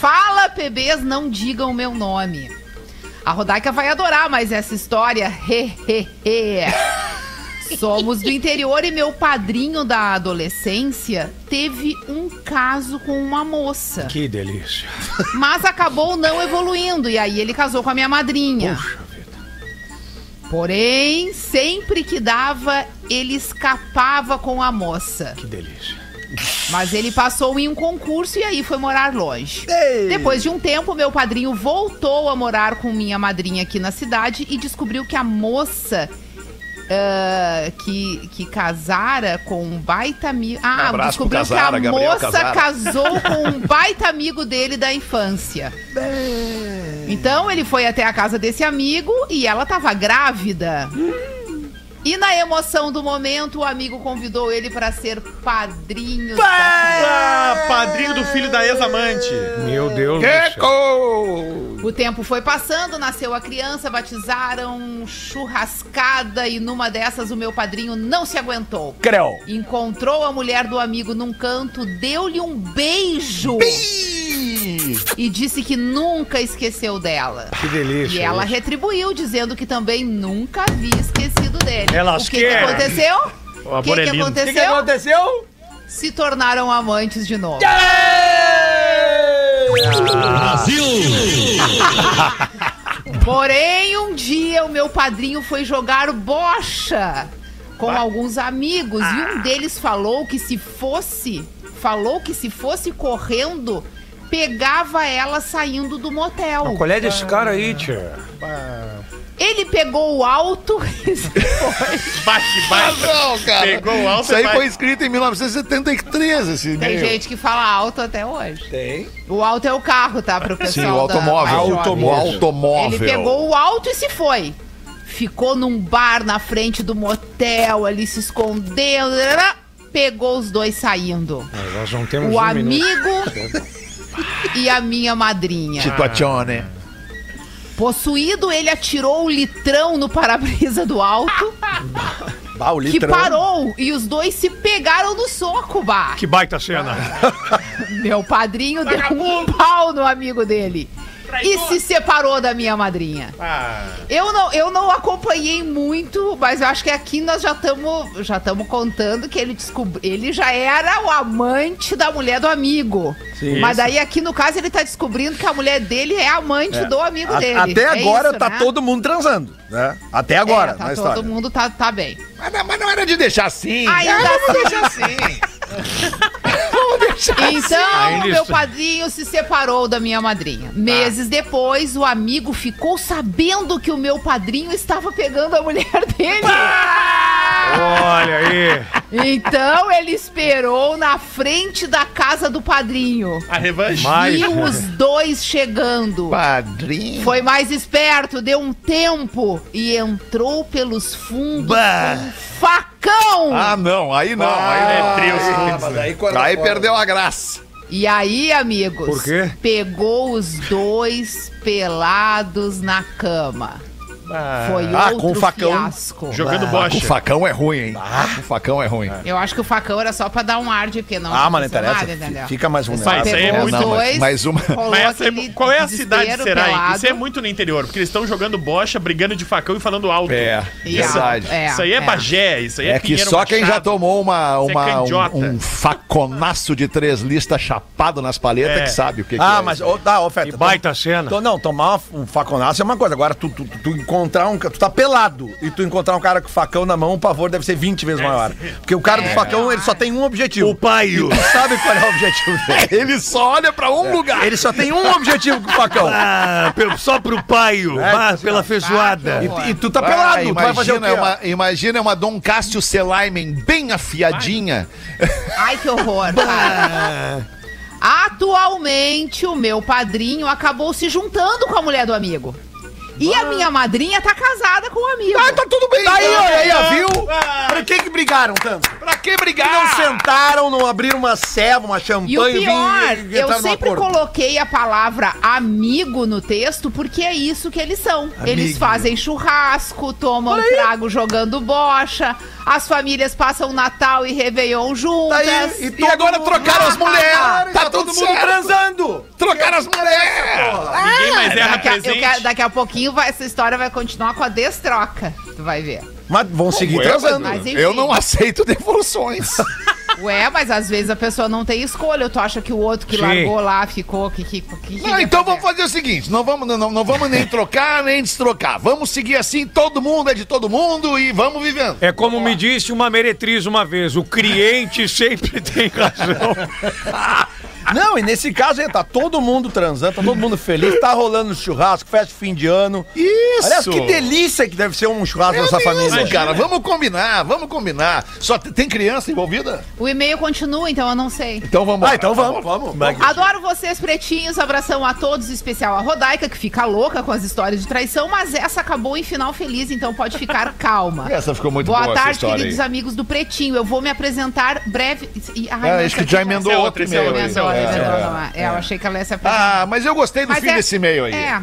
Fala, bebês, não digam meu nome. A Rodaica vai adorar mais essa história. Somos do interior e meu padrinho da adolescência teve um caso com uma moça. Que delícia. Mas acabou não evoluindo e aí ele casou com a minha madrinha. Puxa vida. Porém, sempre que dava, ele escapava com a moça. Que delícia. Mas ele passou em um concurso e aí foi morar longe. Ei. Depois de um tempo, meu padrinho voltou a morar com minha madrinha aqui na cidade e descobriu que a moça... que casara com um baita amigo. Ah, um descobriu Casara, que a moça casou com um baita amigo dele da infância. Então ele foi até a casa desse amigo e ela tava grávida. E na emoção do momento, o amigo convidou ele pra ser padrinho. Padrinho do filho da ex-amante. Meu Deus do céu. O tempo foi passando, nasceu a criança, batizaram churrascada e numa dessas o meu padrinho não se aguentou. Creu. Encontrou a mulher do amigo num canto, deu-lhe um beijo. E disse que nunca esqueceu dela. Que delícia. E ela retribuiu, dizendo que também nunca havia esquecido dele. O que aconteceu? O que aconteceu? O que aconteceu? Se tornaram amantes de novo. Brasil! Porém, um dia o meu padrinho foi jogar bocha com alguns amigos. E um deles falou que se fosse correndo, pegava ela saindo do motel. Mas qual é desse cara aí, tia? Ele pegou o alto e foi. Não, cara. Pegou o alto. Isso aí foi escrito em 1973, esse e-mail. Tem gente que fala alto até hoje. Tem. O alto é o carro, tá? Pro pessoal. Sim, o automóvel. Ele pegou o alto e se foi. Ficou num bar na frente do motel, ali se escondendo. Pegou os dois saindo. Nós não temos o amigo. Minuto. E a minha madrinha. Situazione. Possuído, ele atirou o litrão no para-brisa do alto. Bah, o litrão. Que parou e os dois se pegaram no soco, bah. Que baita cena. Meu padrinho deu um pau no amigo dele. E se separou da minha madrinha. Eu não acompanhei muito, mas eu acho que aqui nós já estamos contando que ele já era o amante da mulher do amigo. Sim, mas daí aqui no caso ele tá descobrindo que a mulher dele é amante do amigo dele. Até agora isso, tá, né? Todo mundo transando, né? Até agora tá na história. Todo mundo tá bem. Mas não era de deixar assim. Vamos deixar assim. Então, meu padrinho se separou da minha madrinha. Meses depois, o amigo ficou sabendo que o meu padrinho estava pegando a mulher dele. Olha aí. Então, ele esperou na frente da casa do padrinho. A revanche. E os dois chegando. Padrinho. Foi mais esperto, deu um tempo e entrou pelos fundos com facão. Aí não. Aí é trio. Aí perdeu a graça. E aí, amigos? Por quê? Pegou os dois pelados na cama. Foi outro fiasco. Jogando bocha. O facão é ruim, hein? O facão é ruim. Eu acho que o facão era só pra dar um ar de que não. Mas não interessa. Nada, fica mais vulnerável. Mas é muito dois. Mais uma. Mas qual é a cidade, será? Pelado. Isso é muito no interior, porque eles estão jogando bocha, brigando de facão e falando alto. Verdade. Isso aí é Bagé, isso aí é Pinheiro Machado. É que só quem já tomou um faconaço de 3 listas chapado nas palhetas que sabe o que é. Mas Feta. Que baita cena. Não, tomar um faconaço é uma coisa. Agora tu tu tá pelado e tu encontrar um cara com facão na mão, o pavor deve ser 20 vezes maior. Porque o cara do facão, ele só tem um objetivo. O pai. E tu sabe qual é o objetivo dele. Ele só olha pra um lugar. Ele só tem um objetivo com o facão. Só pro pai. Pela feijoada. E tu tá pelado. Imagina, tu vai fazer o quê? Imagina uma Dom Cássio Selaimen bem afiadinha. Ai que horror. Atualmente, o meu padrinho acabou se juntando com a mulher do amigo. E a minha madrinha tá casada com um amigo. Tá tudo bem. Daí, olha aí, viu? Pra que brigaram tanto? Pra que brigaram? Não sentaram, não abriram uma ceva, uma champanhe. E o pior, eu sempre coloquei a palavra amigo no texto, porque é isso que eles são. Amigo. Eles fazem churrasco, tomam trago jogando bocha, as famílias passam Natal e Réveillon juntas. Daí, e agora trocaram as mulheres. Tá todo mundo transando. Trocaram as mulheres. Ninguém mais erra presente. Daqui a pouquinho essa história vai continuar com a destroca. Tu vai ver. Mas vão seguir transando. Eu não aceito devoluções. Mas às vezes a pessoa não tem escolha. Tu acha que o outro que largou lá ficou... Então vamos fazer o seguinte. Não vamos nem trocar, nem destrocar. Vamos seguir assim, todo mundo é de todo mundo e vamos vivendo. É como me disse uma meretriz uma vez. O cliente sempre tem razão. Não, e nesse caso aí, tá todo mundo transando, tá todo mundo feliz, tá rolando churrasco, festa de fim de ano. Isso! Aliás, que delícia que deve ser um churrasco nessa família. Mas, cara, vamos combinar. Só tem criança envolvida? O e-mail continua, então eu não sei. Então vamos. Ah, então vamos. Adoro vocês, pretinhos, abração a todos, em especial a Rodaica, que fica louca com as histórias de traição, mas essa acabou em final feliz, então pode ficar calma. Essa ficou muito boa. Boa tarde, queridos amigos do Pretinho, eu vou me apresentar breve... Ai, acho que já emendou outra e-mail. Eu achei que ela ia se apresentar. Ah, mas eu gostei do fim desse e-mail aí. É.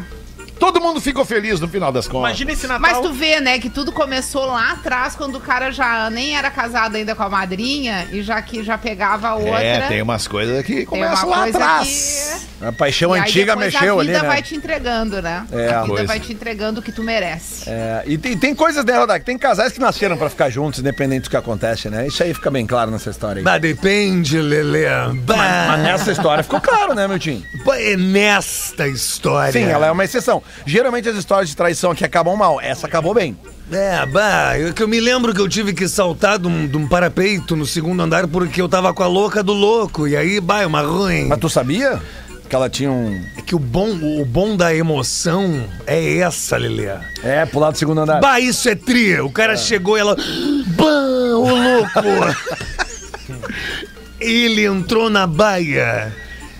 Todo mundo ficou feliz no final das contas. Imagina esse Natal. Mas tu vê, né, que tudo começou lá atrás, quando o cara já nem era casado ainda com a madrinha e já pegava a outra. É, tem umas coisas que começam lá atrás. Que... A paixão antiga mexeu ali, né? A vida vai te entregando, né? É, a vida vai te entregando o que tu merece. É, e tem coisas, né, Rodak? Tem casais que nasceram pra ficar juntos, independente do que acontece, né? Isso aí fica bem claro nessa história aí. Mas depende, Lelê. Mas nessa história ficou claro, né, meu Tim? É nesta história. Sim, ela é uma exceção. Geralmente as histórias de traição aqui acabam mal. Essa acabou bem. É, bah, eu me lembro que eu tive que saltar de um parapeito no segundo andar porque eu tava com a louca do louco. E aí, bah, é uma ruim. Mas tu sabia que ela tinha um... É que o bom da emoção é essa, Lelê. É, pular do segundo andar. Bah, isso é tri. O cara chegou e ela... Bah, ô louco. Ele entrou na baia.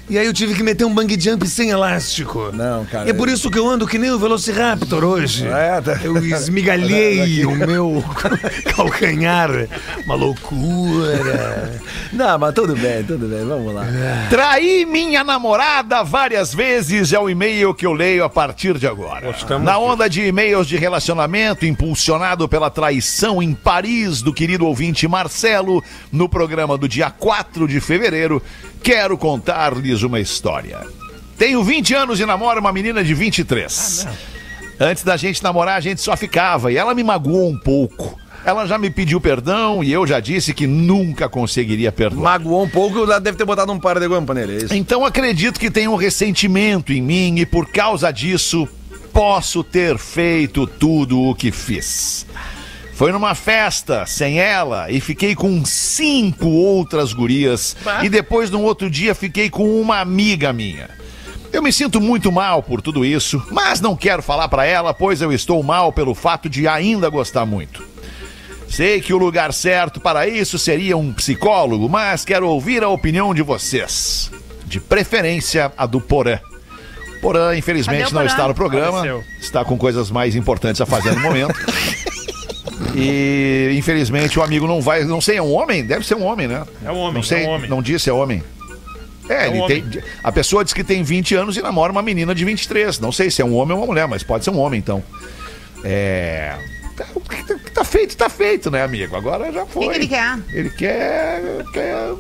E aí eu tive que meter um bang jump sem elástico. Não, cara. É por isso que eu ando que nem o Velociraptor hoje. É, tá. Eu esmigalhei o meu calcanhar. Uma loucura. Não, mas tudo bem, vamos lá. Traí minha namorada várias vezes é o e-mail que eu leio a partir de agora. Gostamos. Na onda de e-mails de relacionamento, impulsionado pela traição em Paris do querido ouvinte Marcelo, no programa do dia 4 de fevereiro, quero contar-lhes uma história. Tenho 20 anos e namoro uma menina de 23. Antes da gente namorar, a gente só ficava e ela me magoou um pouco. Ela já me pediu perdão e eu já disse que nunca conseguiria perdoar. Magoou um pouco, ela deve ter botado um par de guampa nele, é isso? Então acredito que tem um ressentimento em mim e por causa disso posso ter feito tudo o que fiz. Foi numa festa sem ela e fiquei com 5 outras gurias. E depois, num outro dia, fiquei com uma amiga minha. Eu me sinto muito mal por tudo isso, mas não quero falar pra ela, pois eu estou mal pelo fato de ainda gostar muito. Sei que o lugar certo para isso seria um psicólogo, mas quero ouvir a opinião de vocês. De preferência, a do Porã. Porã, infelizmente, não está no programa. Está com coisas mais importantes a fazer no momento. E infelizmente o amigo não vai. Não sei, é um homem? Deve ser um homem, né? É um homem, não sei, é um homem. Não disse, é homem. É, ele homem. Tem. A pessoa diz que tem 20 anos e namora uma menina de 23. Não sei se é um homem ou uma mulher, mas pode ser um homem, então. É. O que tá feito, né, amigo? Agora já foi. O que ele quer? Ele quer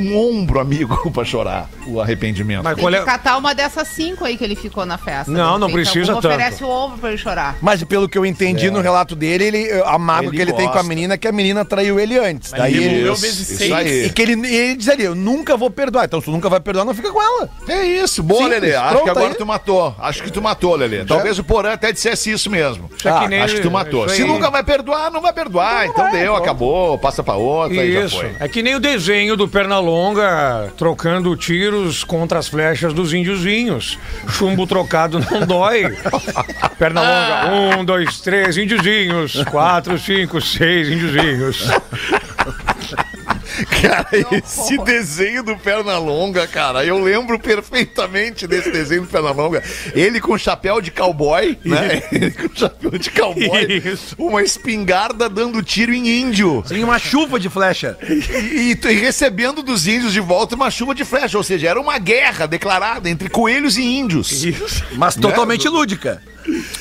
um ombro, amigo, pra chorar o arrependimento. Mas tem que catar uma dessas 5 aí que ele ficou na festa. Não precisa tanto. Oferece o ombro pra ele chorar. Mas pelo que eu entendi no relato dele, a mágoa que ele tem com a menina é que a menina traiu ele antes. Mas daí ele isso aí. E que ele diz ali, eu nunca vou perdoar. Então se tu nunca vai perdoar, não fica com ela. É isso, boa, sim, Lelê. Acho que agora aí. Tu matou. Acho que tu matou, Lelê. Talvez o Porã até dissesse isso mesmo. Acho que tu matou. Se nunca vai perdoar, não vai perdoar. Então deu, acabou, passa pra outra e já foi. É que nem o desenho do Pernalonga trocando tiros contra as flechas dos índiozinhos. Chumbo trocado não dói. Pernalonga, 1, 2, 3, índiozinhos. 4, 5, 6, índiozinhos. Cara, esse desenho do Pernalonga, cara, eu lembro perfeitamente desse desenho do Pernalonga. Ele com chapéu de cowboy, né? Ele com chapéu de cowboy. Isso. Uma espingarda dando tiro em índio. Sim, uma chuva de flecha. E recebendo dos índios de volta uma chuva de flecha. Ou seja, era uma guerra declarada entre coelhos e índios. Isso. Mas totalmente lúdica.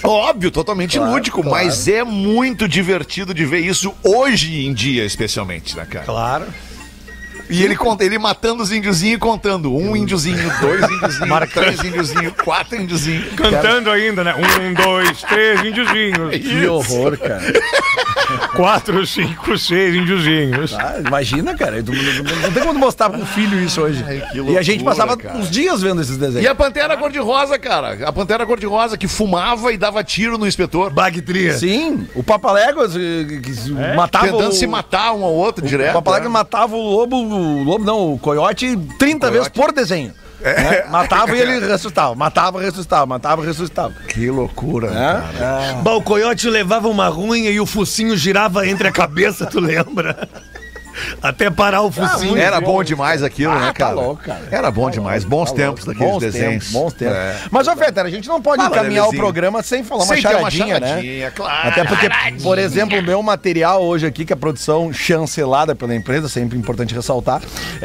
Óbvio, totalmente lúdico, claro. Mas é muito divertido de ver isso hoje em dia, especialmente, né, cara? Claro. E ele matando os índiozinhos e contando. 1 índiozinho, 2 índiozinhos, 3 índiozinhos, 4 índiozinhos. Cantando ainda, né? 1, 2, 3 índiozinhos. Que horror, cara. 4, 5, 6 índiozinhos. Ah, imagina, cara. Não tem como mostrar pro filho isso hoje. Ai, que loucura, e a gente passava uns dias vendo esses desenhos. E a Pantera Cor-de-Rosa, cara. A Pantera Cor-de-Rosa que fumava e dava tiro no inspetor. Bagtria. Sim. O Papaléguas que matava. Tentando se matar um ao outro direto. O Papaléguas matava o lobo. o lobo não, o coiote 30 vezes por desenho. É. Né? Matava e ele ressuscitava, matava, ressuscitava, matava, ressuscitava. Que loucura, é? Cara. É. Bah, o coiote levava uma ruinha e o focinho girava entre a cabeça, tu lembra? Até parar o focinho. Ah, era bom demais aquilo, né, cara? Tá louco, cara? Era bom demais. Bons tempos daqueles desenhos. Bons tempos. É. Mas, ô, Fetter, a gente não pode encaminhar o programa sem falar uma charadinha, né? Claro. Até porque, por exemplo, o meu material hoje aqui, que a produção chancelada pela empresa, sempre importante ressaltar,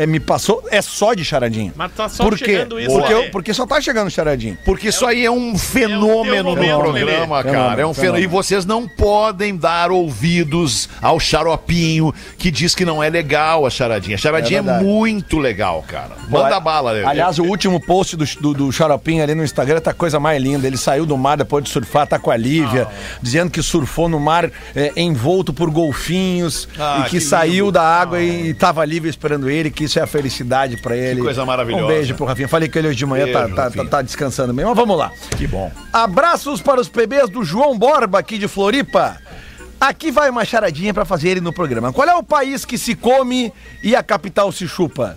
me passou, é só de charadinha. Mas tá só chegando isso, porque só tá chegando charadinha. Porque isso aí é um fenômeno no programa, cara. É um fenômeno. E vocês não podem dar ouvidos ao xaropinho que diz que não é legal a charadinha. A charadinha é muito legal, cara. Manda bala, Lelê. Aliás, o último post do xaropinho ali no Instagram tá coisa mais linda. Ele saiu do mar depois de surfar, tá com a Lívia, dizendo que surfou no mar envolto por golfinhos e que saiu lindo da água e tava livre esperando ele, que isso é a felicidade pra ele. Que coisa maravilhosa. Um beijo pro Rafinha. Falei que ele hoje de manhã tá descansando mesmo. Mas vamos lá. Que bom. Abraços para os PBs do João Borba aqui de Floripa. Aqui vai uma charadinha pra fazer ele no programa. Qual é o país que se come e a capital se chupa?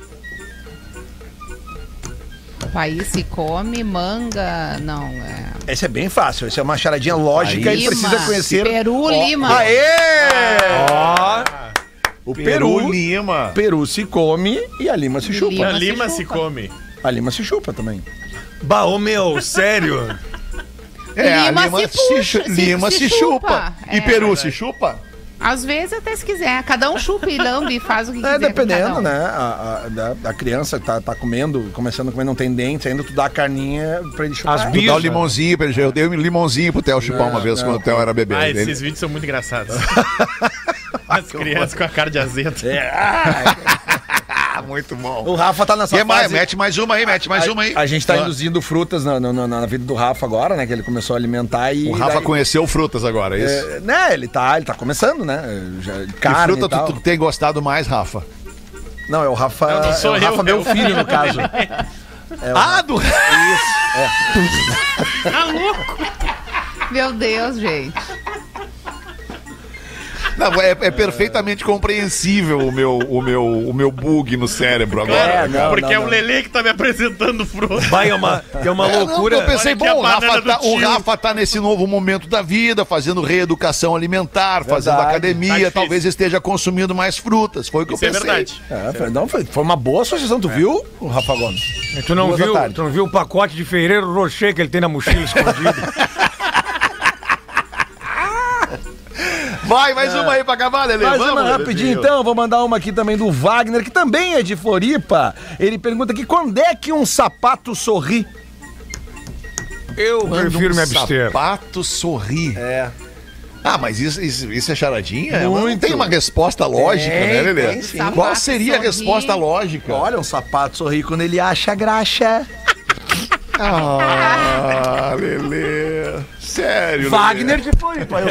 O país se come, manga... Não, é... Esse é bem fácil, essa é uma charadinha lógica e precisa conhecer... Peru, Lima. Aê! Ó... O Peru, Lima. Peru se come e a Lima se chupa. A Lima se chupa também. Bah, ô meu, sério? É, Lima, Lima se chupa. E Peru se chupa? Às vezes até se quiser. Cada um chupa e lambe e faz o que quiser. É, dependendo, né? A criança tá comendo, começando a comer, não tem dente, ainda tu dá a carninha pra ele chupar. Tu dá o limãozinho pra ele. Eu dei um limãozinho pro Theo chupar uma vez quando o Theo era bebê. Ah, esses vídeos são muito engraçados. As crianças com a cara de azedo. Muito bom. O Rafa tá nessa fase. Mete mais uma aí, A gente tá induzindo frutas na vida do Rafa agora, né? Que ele começou a alimentar e... O Rafa conheceu frutas agora, é isso? Né, ele tá começando, né? Carne e fruta e tu tem gostado mais, Rafa? Não, é o Rafa... Não sou eu. O Rafa, meu filho, no caso. Do... Isso, Tá louco? Meu Deus, gente. Não, é perfeitamente compreensível o meu bug no cérebro agora. Não, porque é o Lelê que tá me apresentando fruta. Vai, é uma loucura. Eu pensei, bom, o Rafa tá nesse novo momento da vida, fazendo reeducação alimentar, fazendo academia, talvez esteja consumindo mais frutas. Foi o que eu pensei. Verdade. Foi uma boa associação. Tu viu, o Rafa Gomes? Tu não viu o pacote de Ferreiro Rocher que ele tem na mochila escondido? Vai, mais uma aí pra acabar, Lelê. Mais uma rapidinho, então. Vou mandar uma aqui também do Wagner, que também é de Floripa. Ele pergunta aqui, quando é que um sapato sorri? Eu prefiro me abster. Sapato sorri? É. Ah, mas isso é charadinha? Não tem uma resposta lógica, né, Lelê? Qual seria a resposta lógica? Olha, um sapato sorri quando ele acha graxa. Ah, Lelê. Sério, Wagner de Floripa.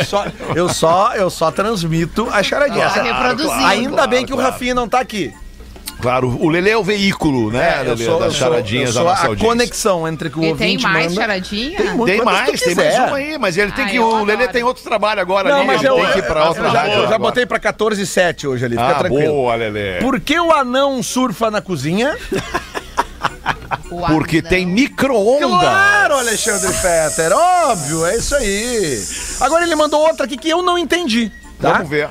Eu só transmito a charadinha. Claro, ainda bem que o Rafinha não tá aqui. Claro, o Lelê é o veículo, né? Das charadinhas da nossa audiência. A conexão entre o ouvinte manda... Tem mais charadinha? Tem mais uma aí, mas ele tem que... O Lelê tem outro trabalho agora. Não, ali, mas ele tem que ir pra outra rádio. Eu já botei pra 14h07 hoje ali, fica tranquilo. Boa, Lelê. Por que o anão surfa na cozinha? Porque tem micro-ondas. Claro, Alexandre Fetter, óbvio, é isso aí. Agora ele mandou outra aqui que eu não entendi, tá? Vamos ver.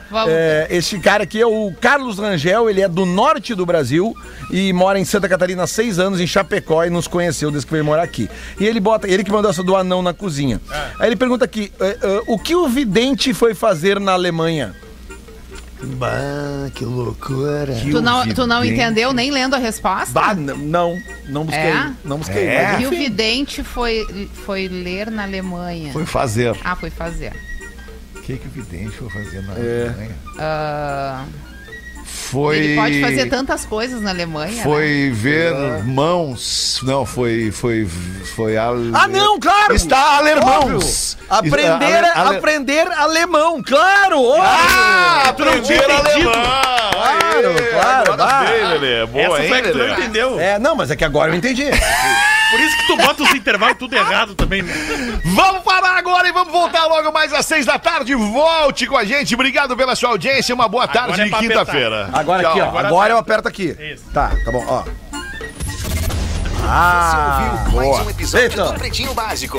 Esse cara aqui é o Carlos Rangel, ele é do norte do Brasil e mora em Santa Catarina há 6 anos, em Chapecó, e nos conheceu desde que veio morar aqui. E ele que mandou essa do anão na cozinha. Aí ele pergunta aqui, o que o vidente foi fazer na Alemanha? Bah, que loucura. Tu não entendeu nem lendo a resposta? Bah, não busquei. E o vidente foi ler na Alemanha. Foi fazer. Ah, foi fazer. O que o vidente foi fazer na Alemanha? Ele pode fazer tantas coisas na Alemanha. Foi ver mãos. Não, foi não, claro! Está alemãos. Aprender alemão, claro! Óbvio. Aprender alemão! Claro, claro! Boa, essa foi que tu não entendeu. Não, mas é que agora eu entendi. Por isso que tu bota os intervalos tudo errado também, né? Vamos parar agora e vamos voltar logo mais às 6 da tarde. Volte com a gente. Obrigado pela sua audiência. Uma boa tarde de quinta-feira. Agora aqui, ó. Agora eu aperto aqui. Isso. Tá bom, ó. Você ouviu mais um episódio do Pretinho Básico.